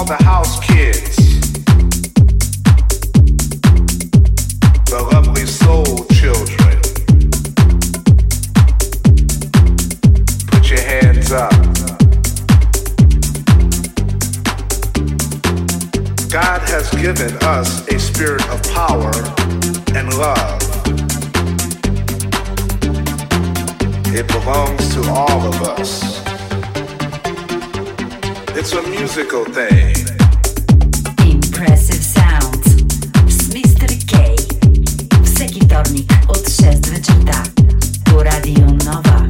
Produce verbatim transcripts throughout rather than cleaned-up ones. all the house kids. The lovely soul children. Put your hands up. God has given us a spirit of power and love. It belongs to all of us. It's a musical thing. Impressive Sounds с мистер K. Всеки вторник от шест вечерта по Радио Нова.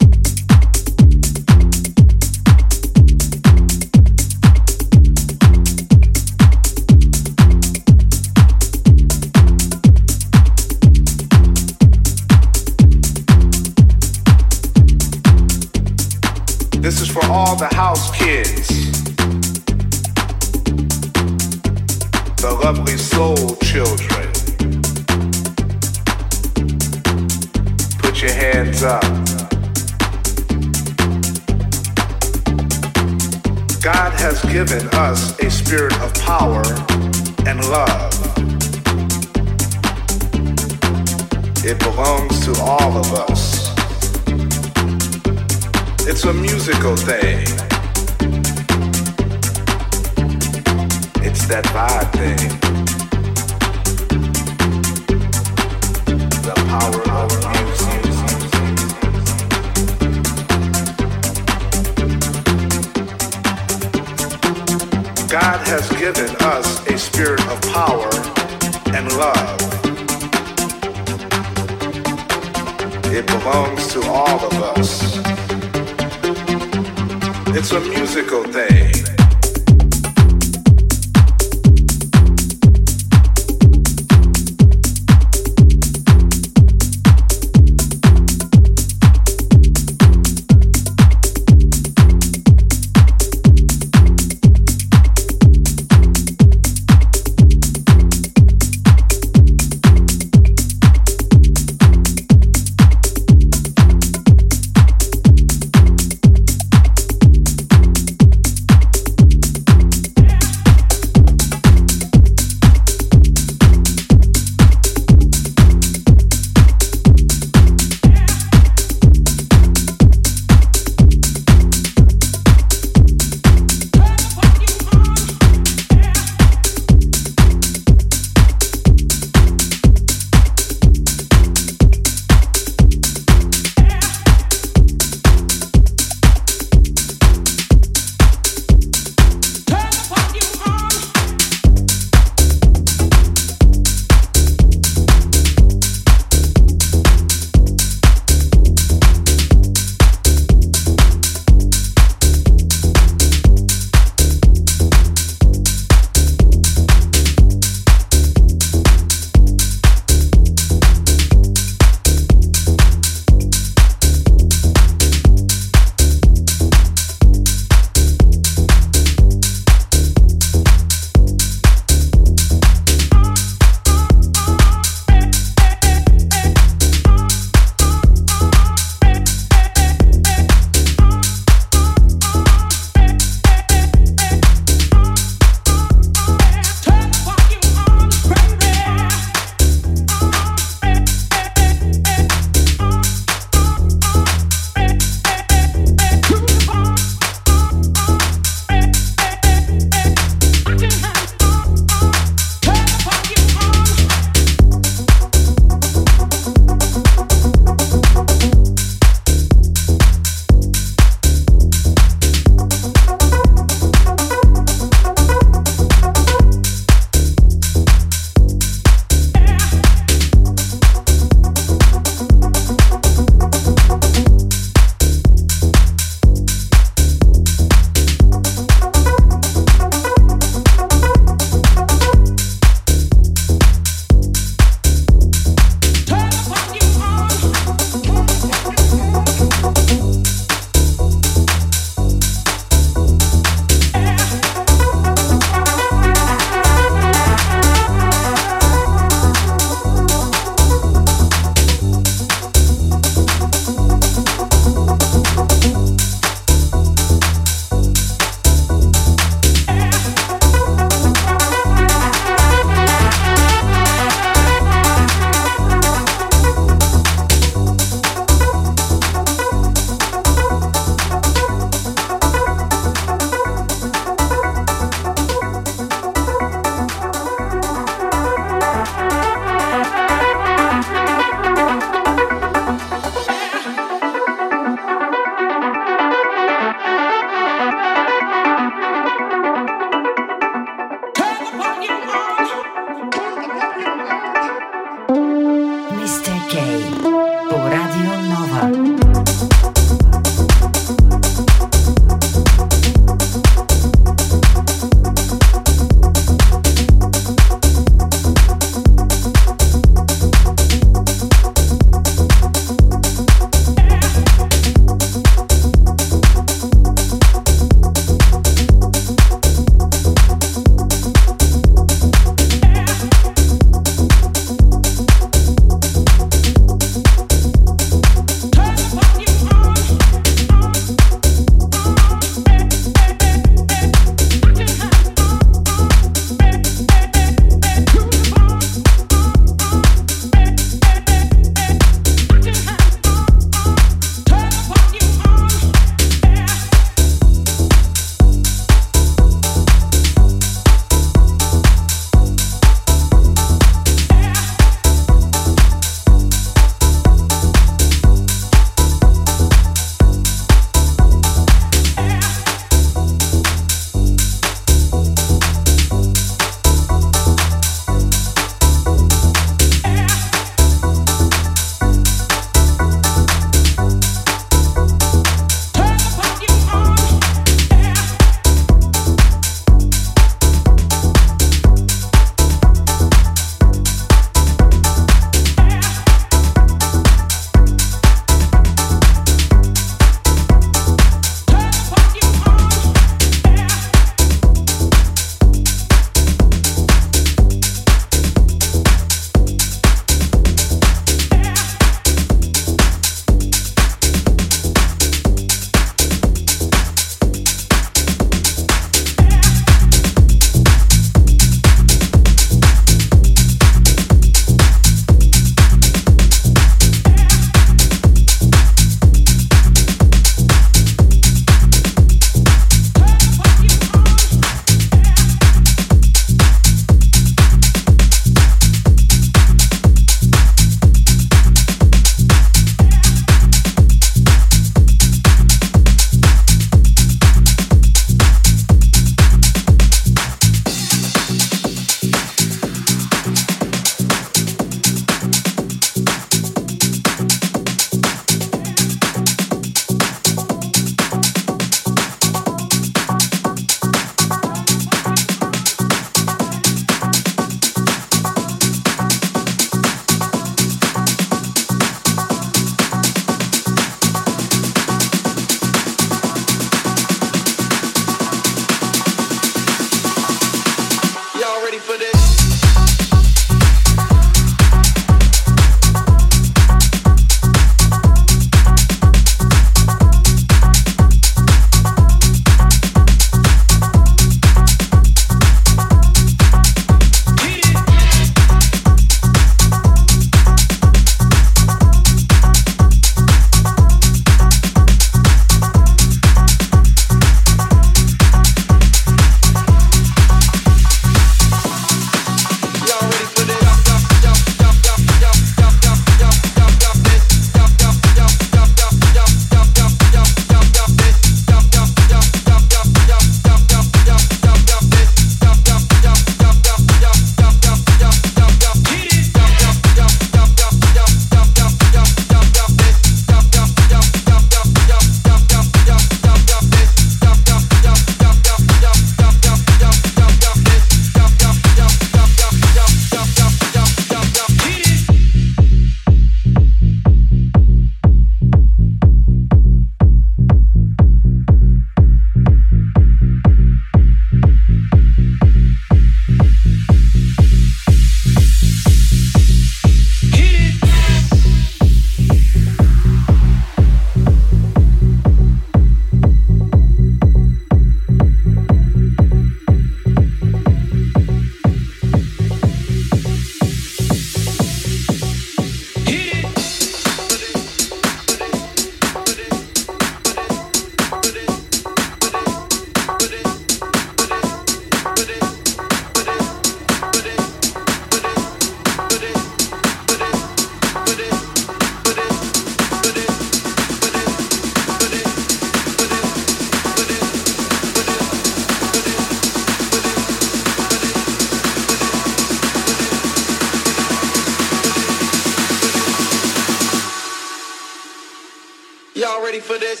ready for this.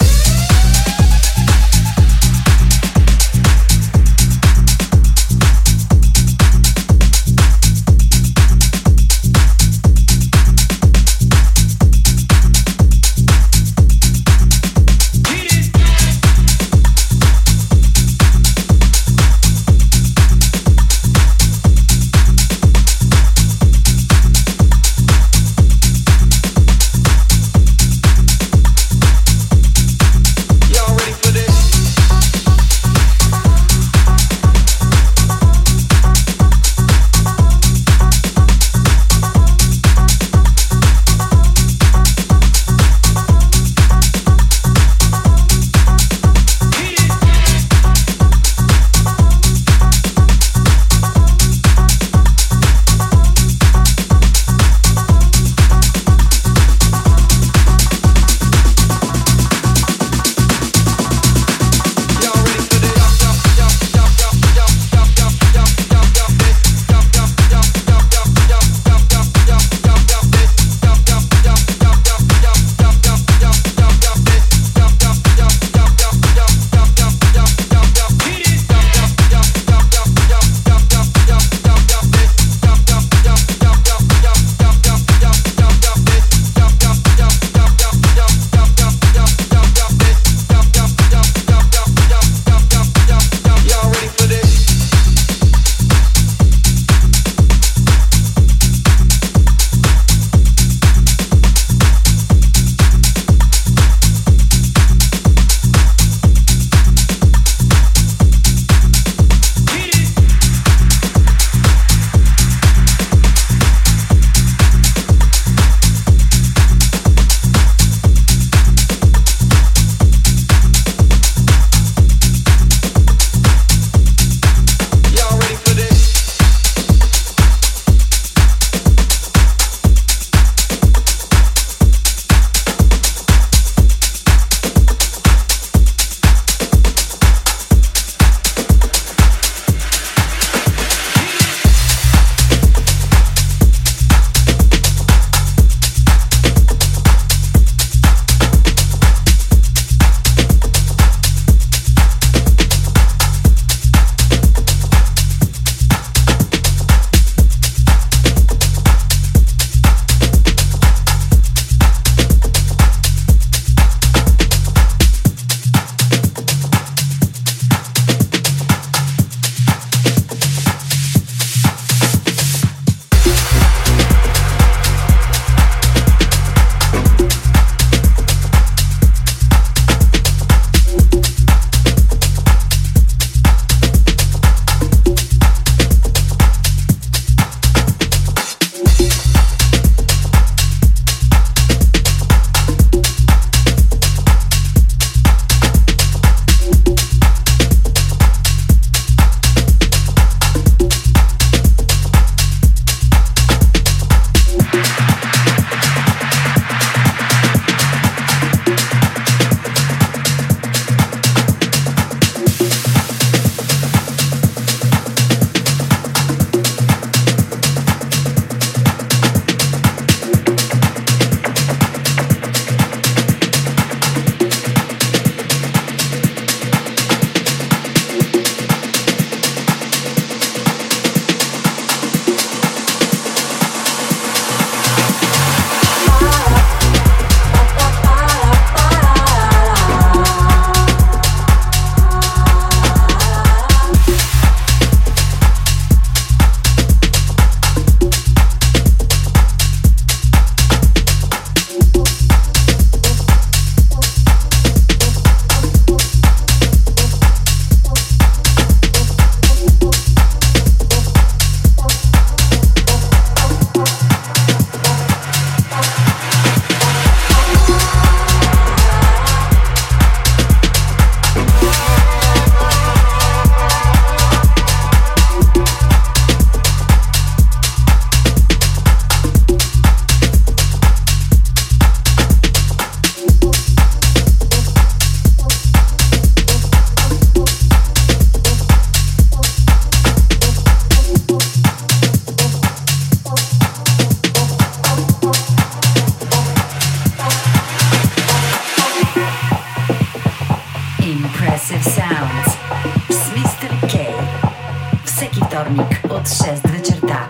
всеки вторник от шест вечерта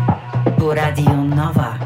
по Радио Нова.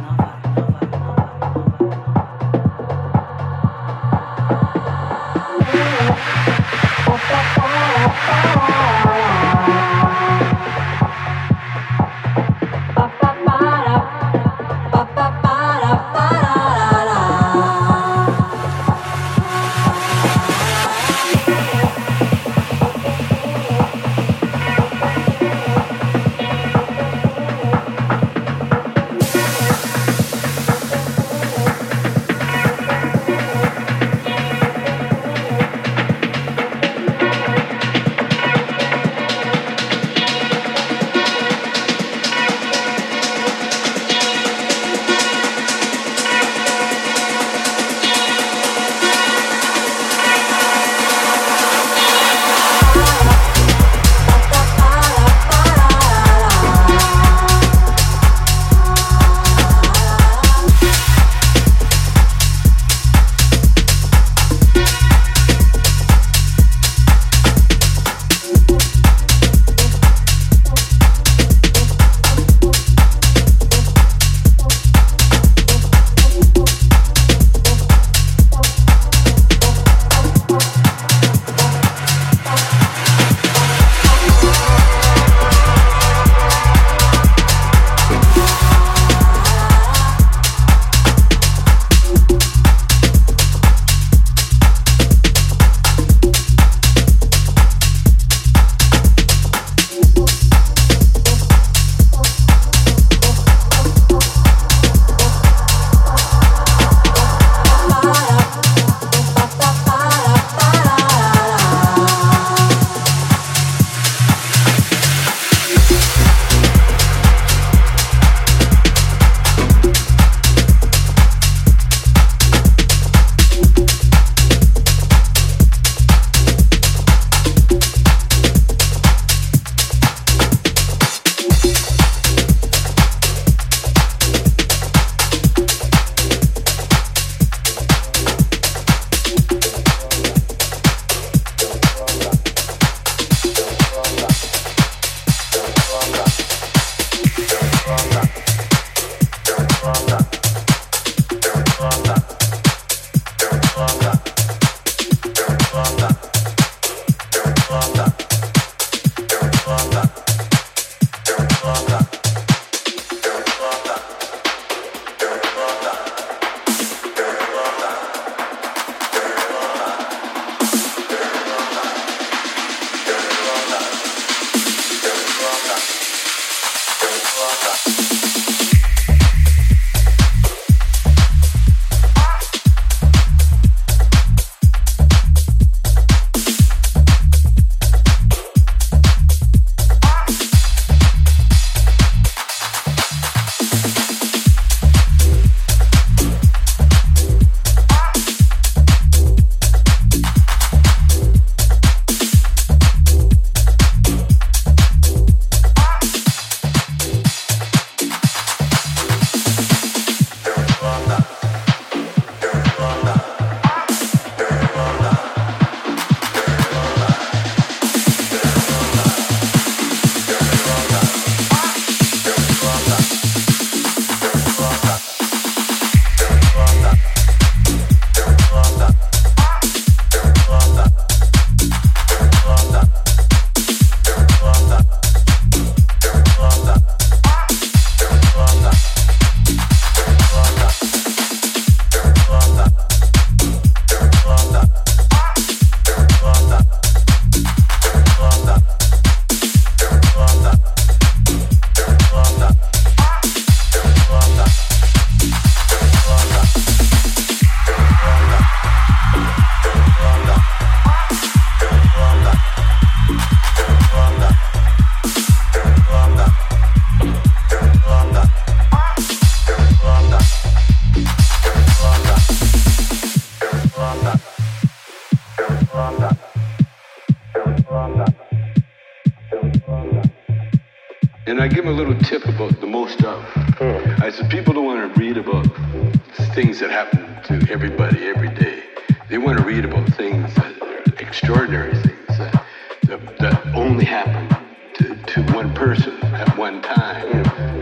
person at one time.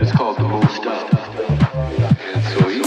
It's called the most stuff. And so you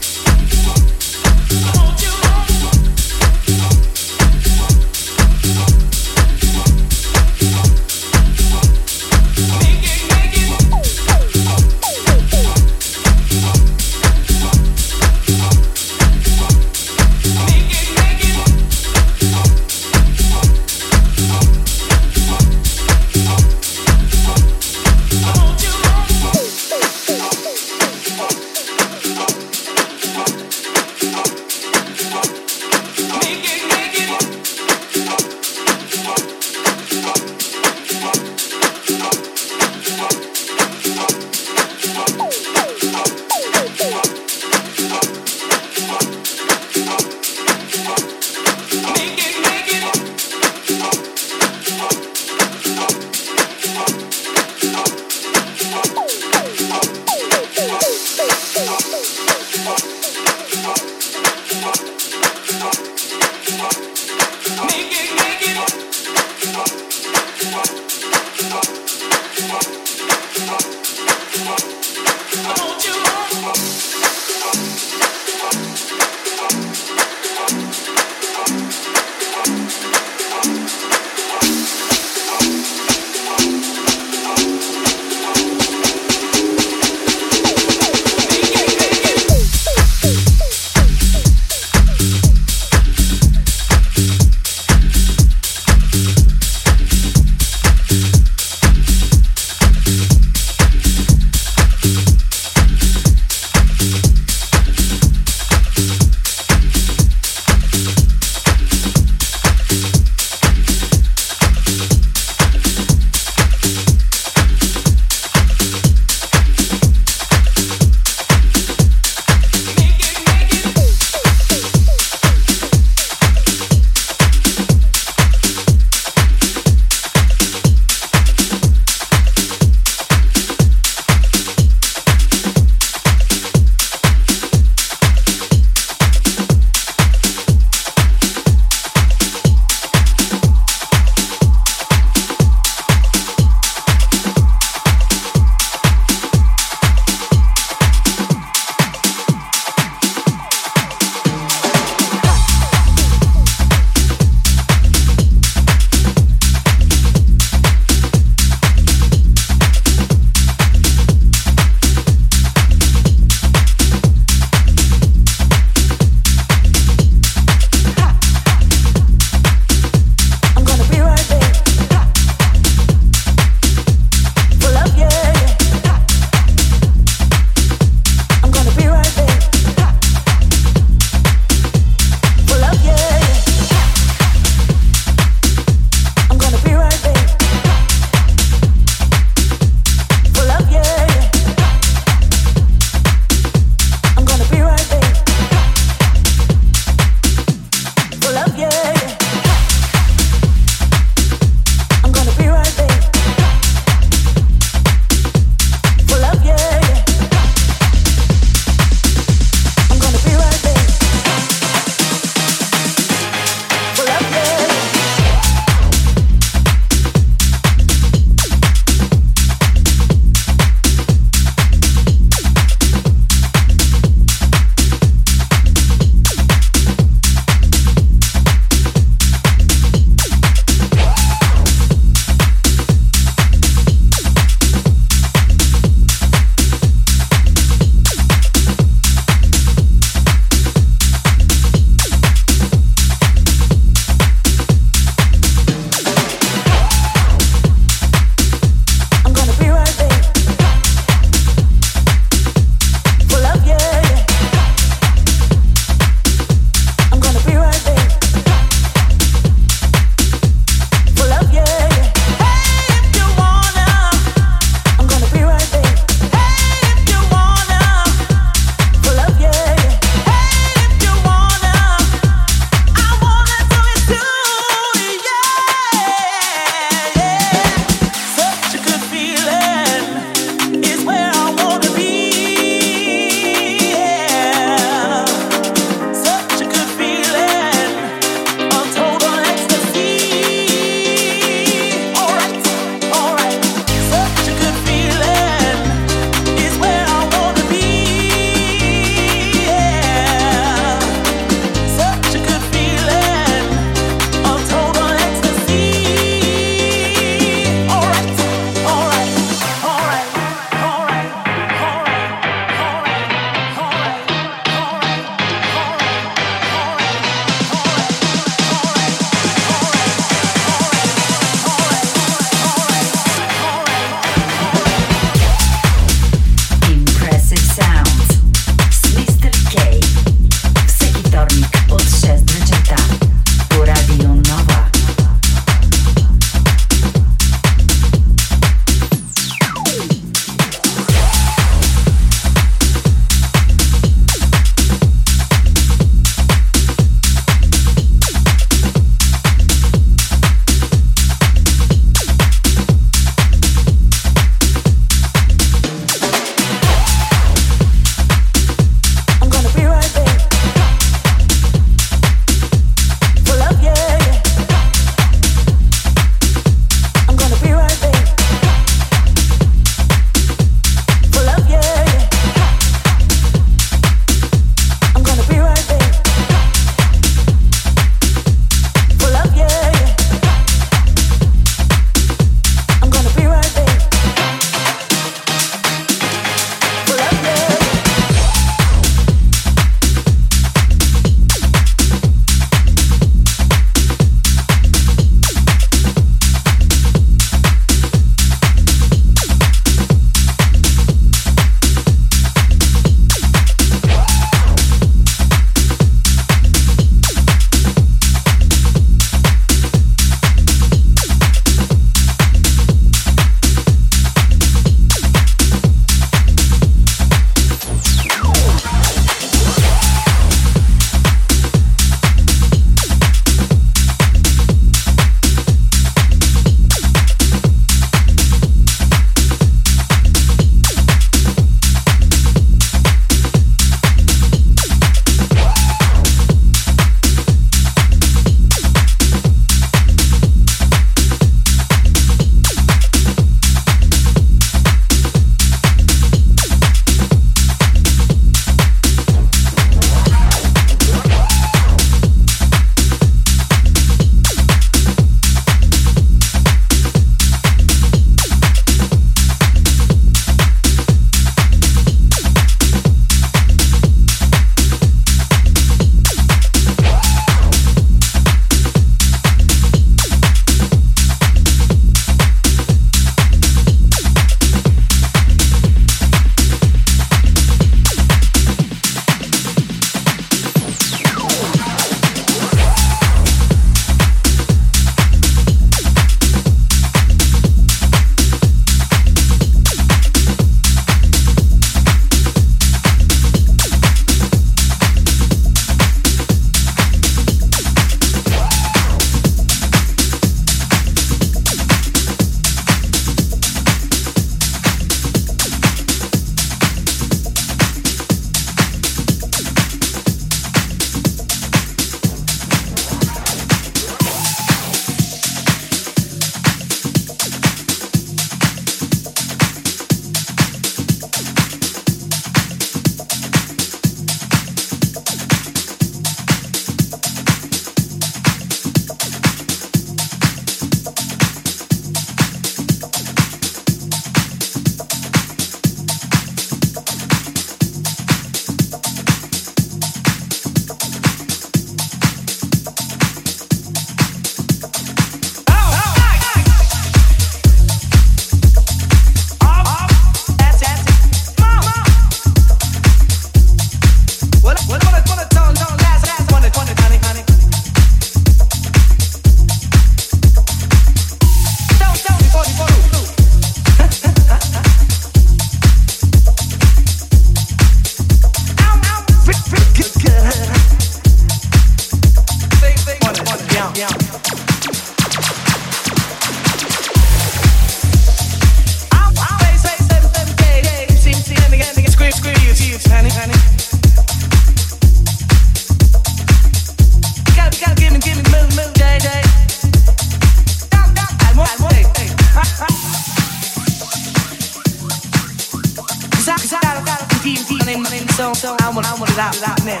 so I want, I want it out, out now.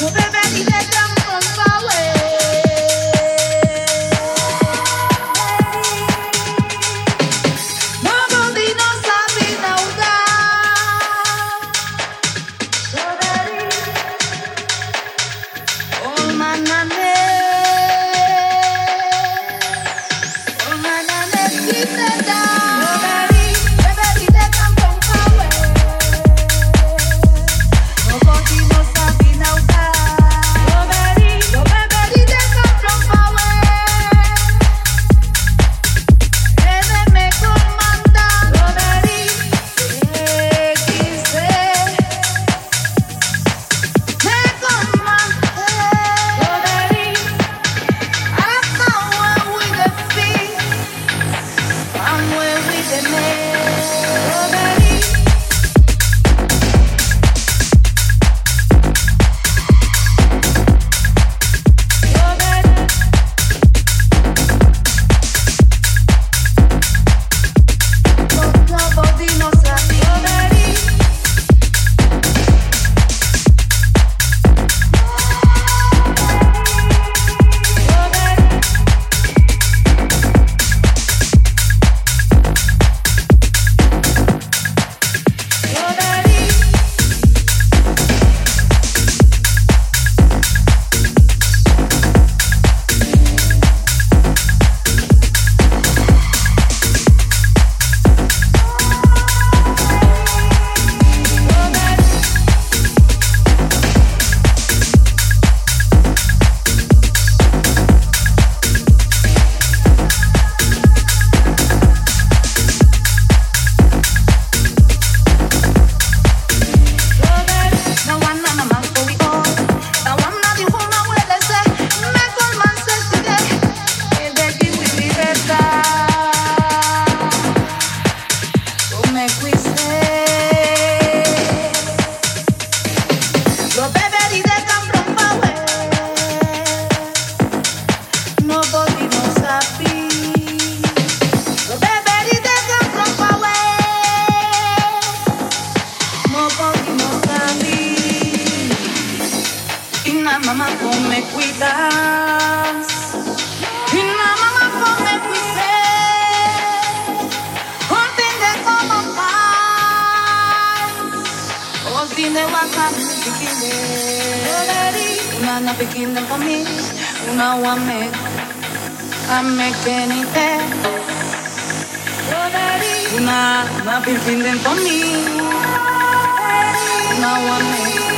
Nobody knows I've been out there. Una not beginning for me, you know I make, I make anything. Una not beginning for me, you know I make.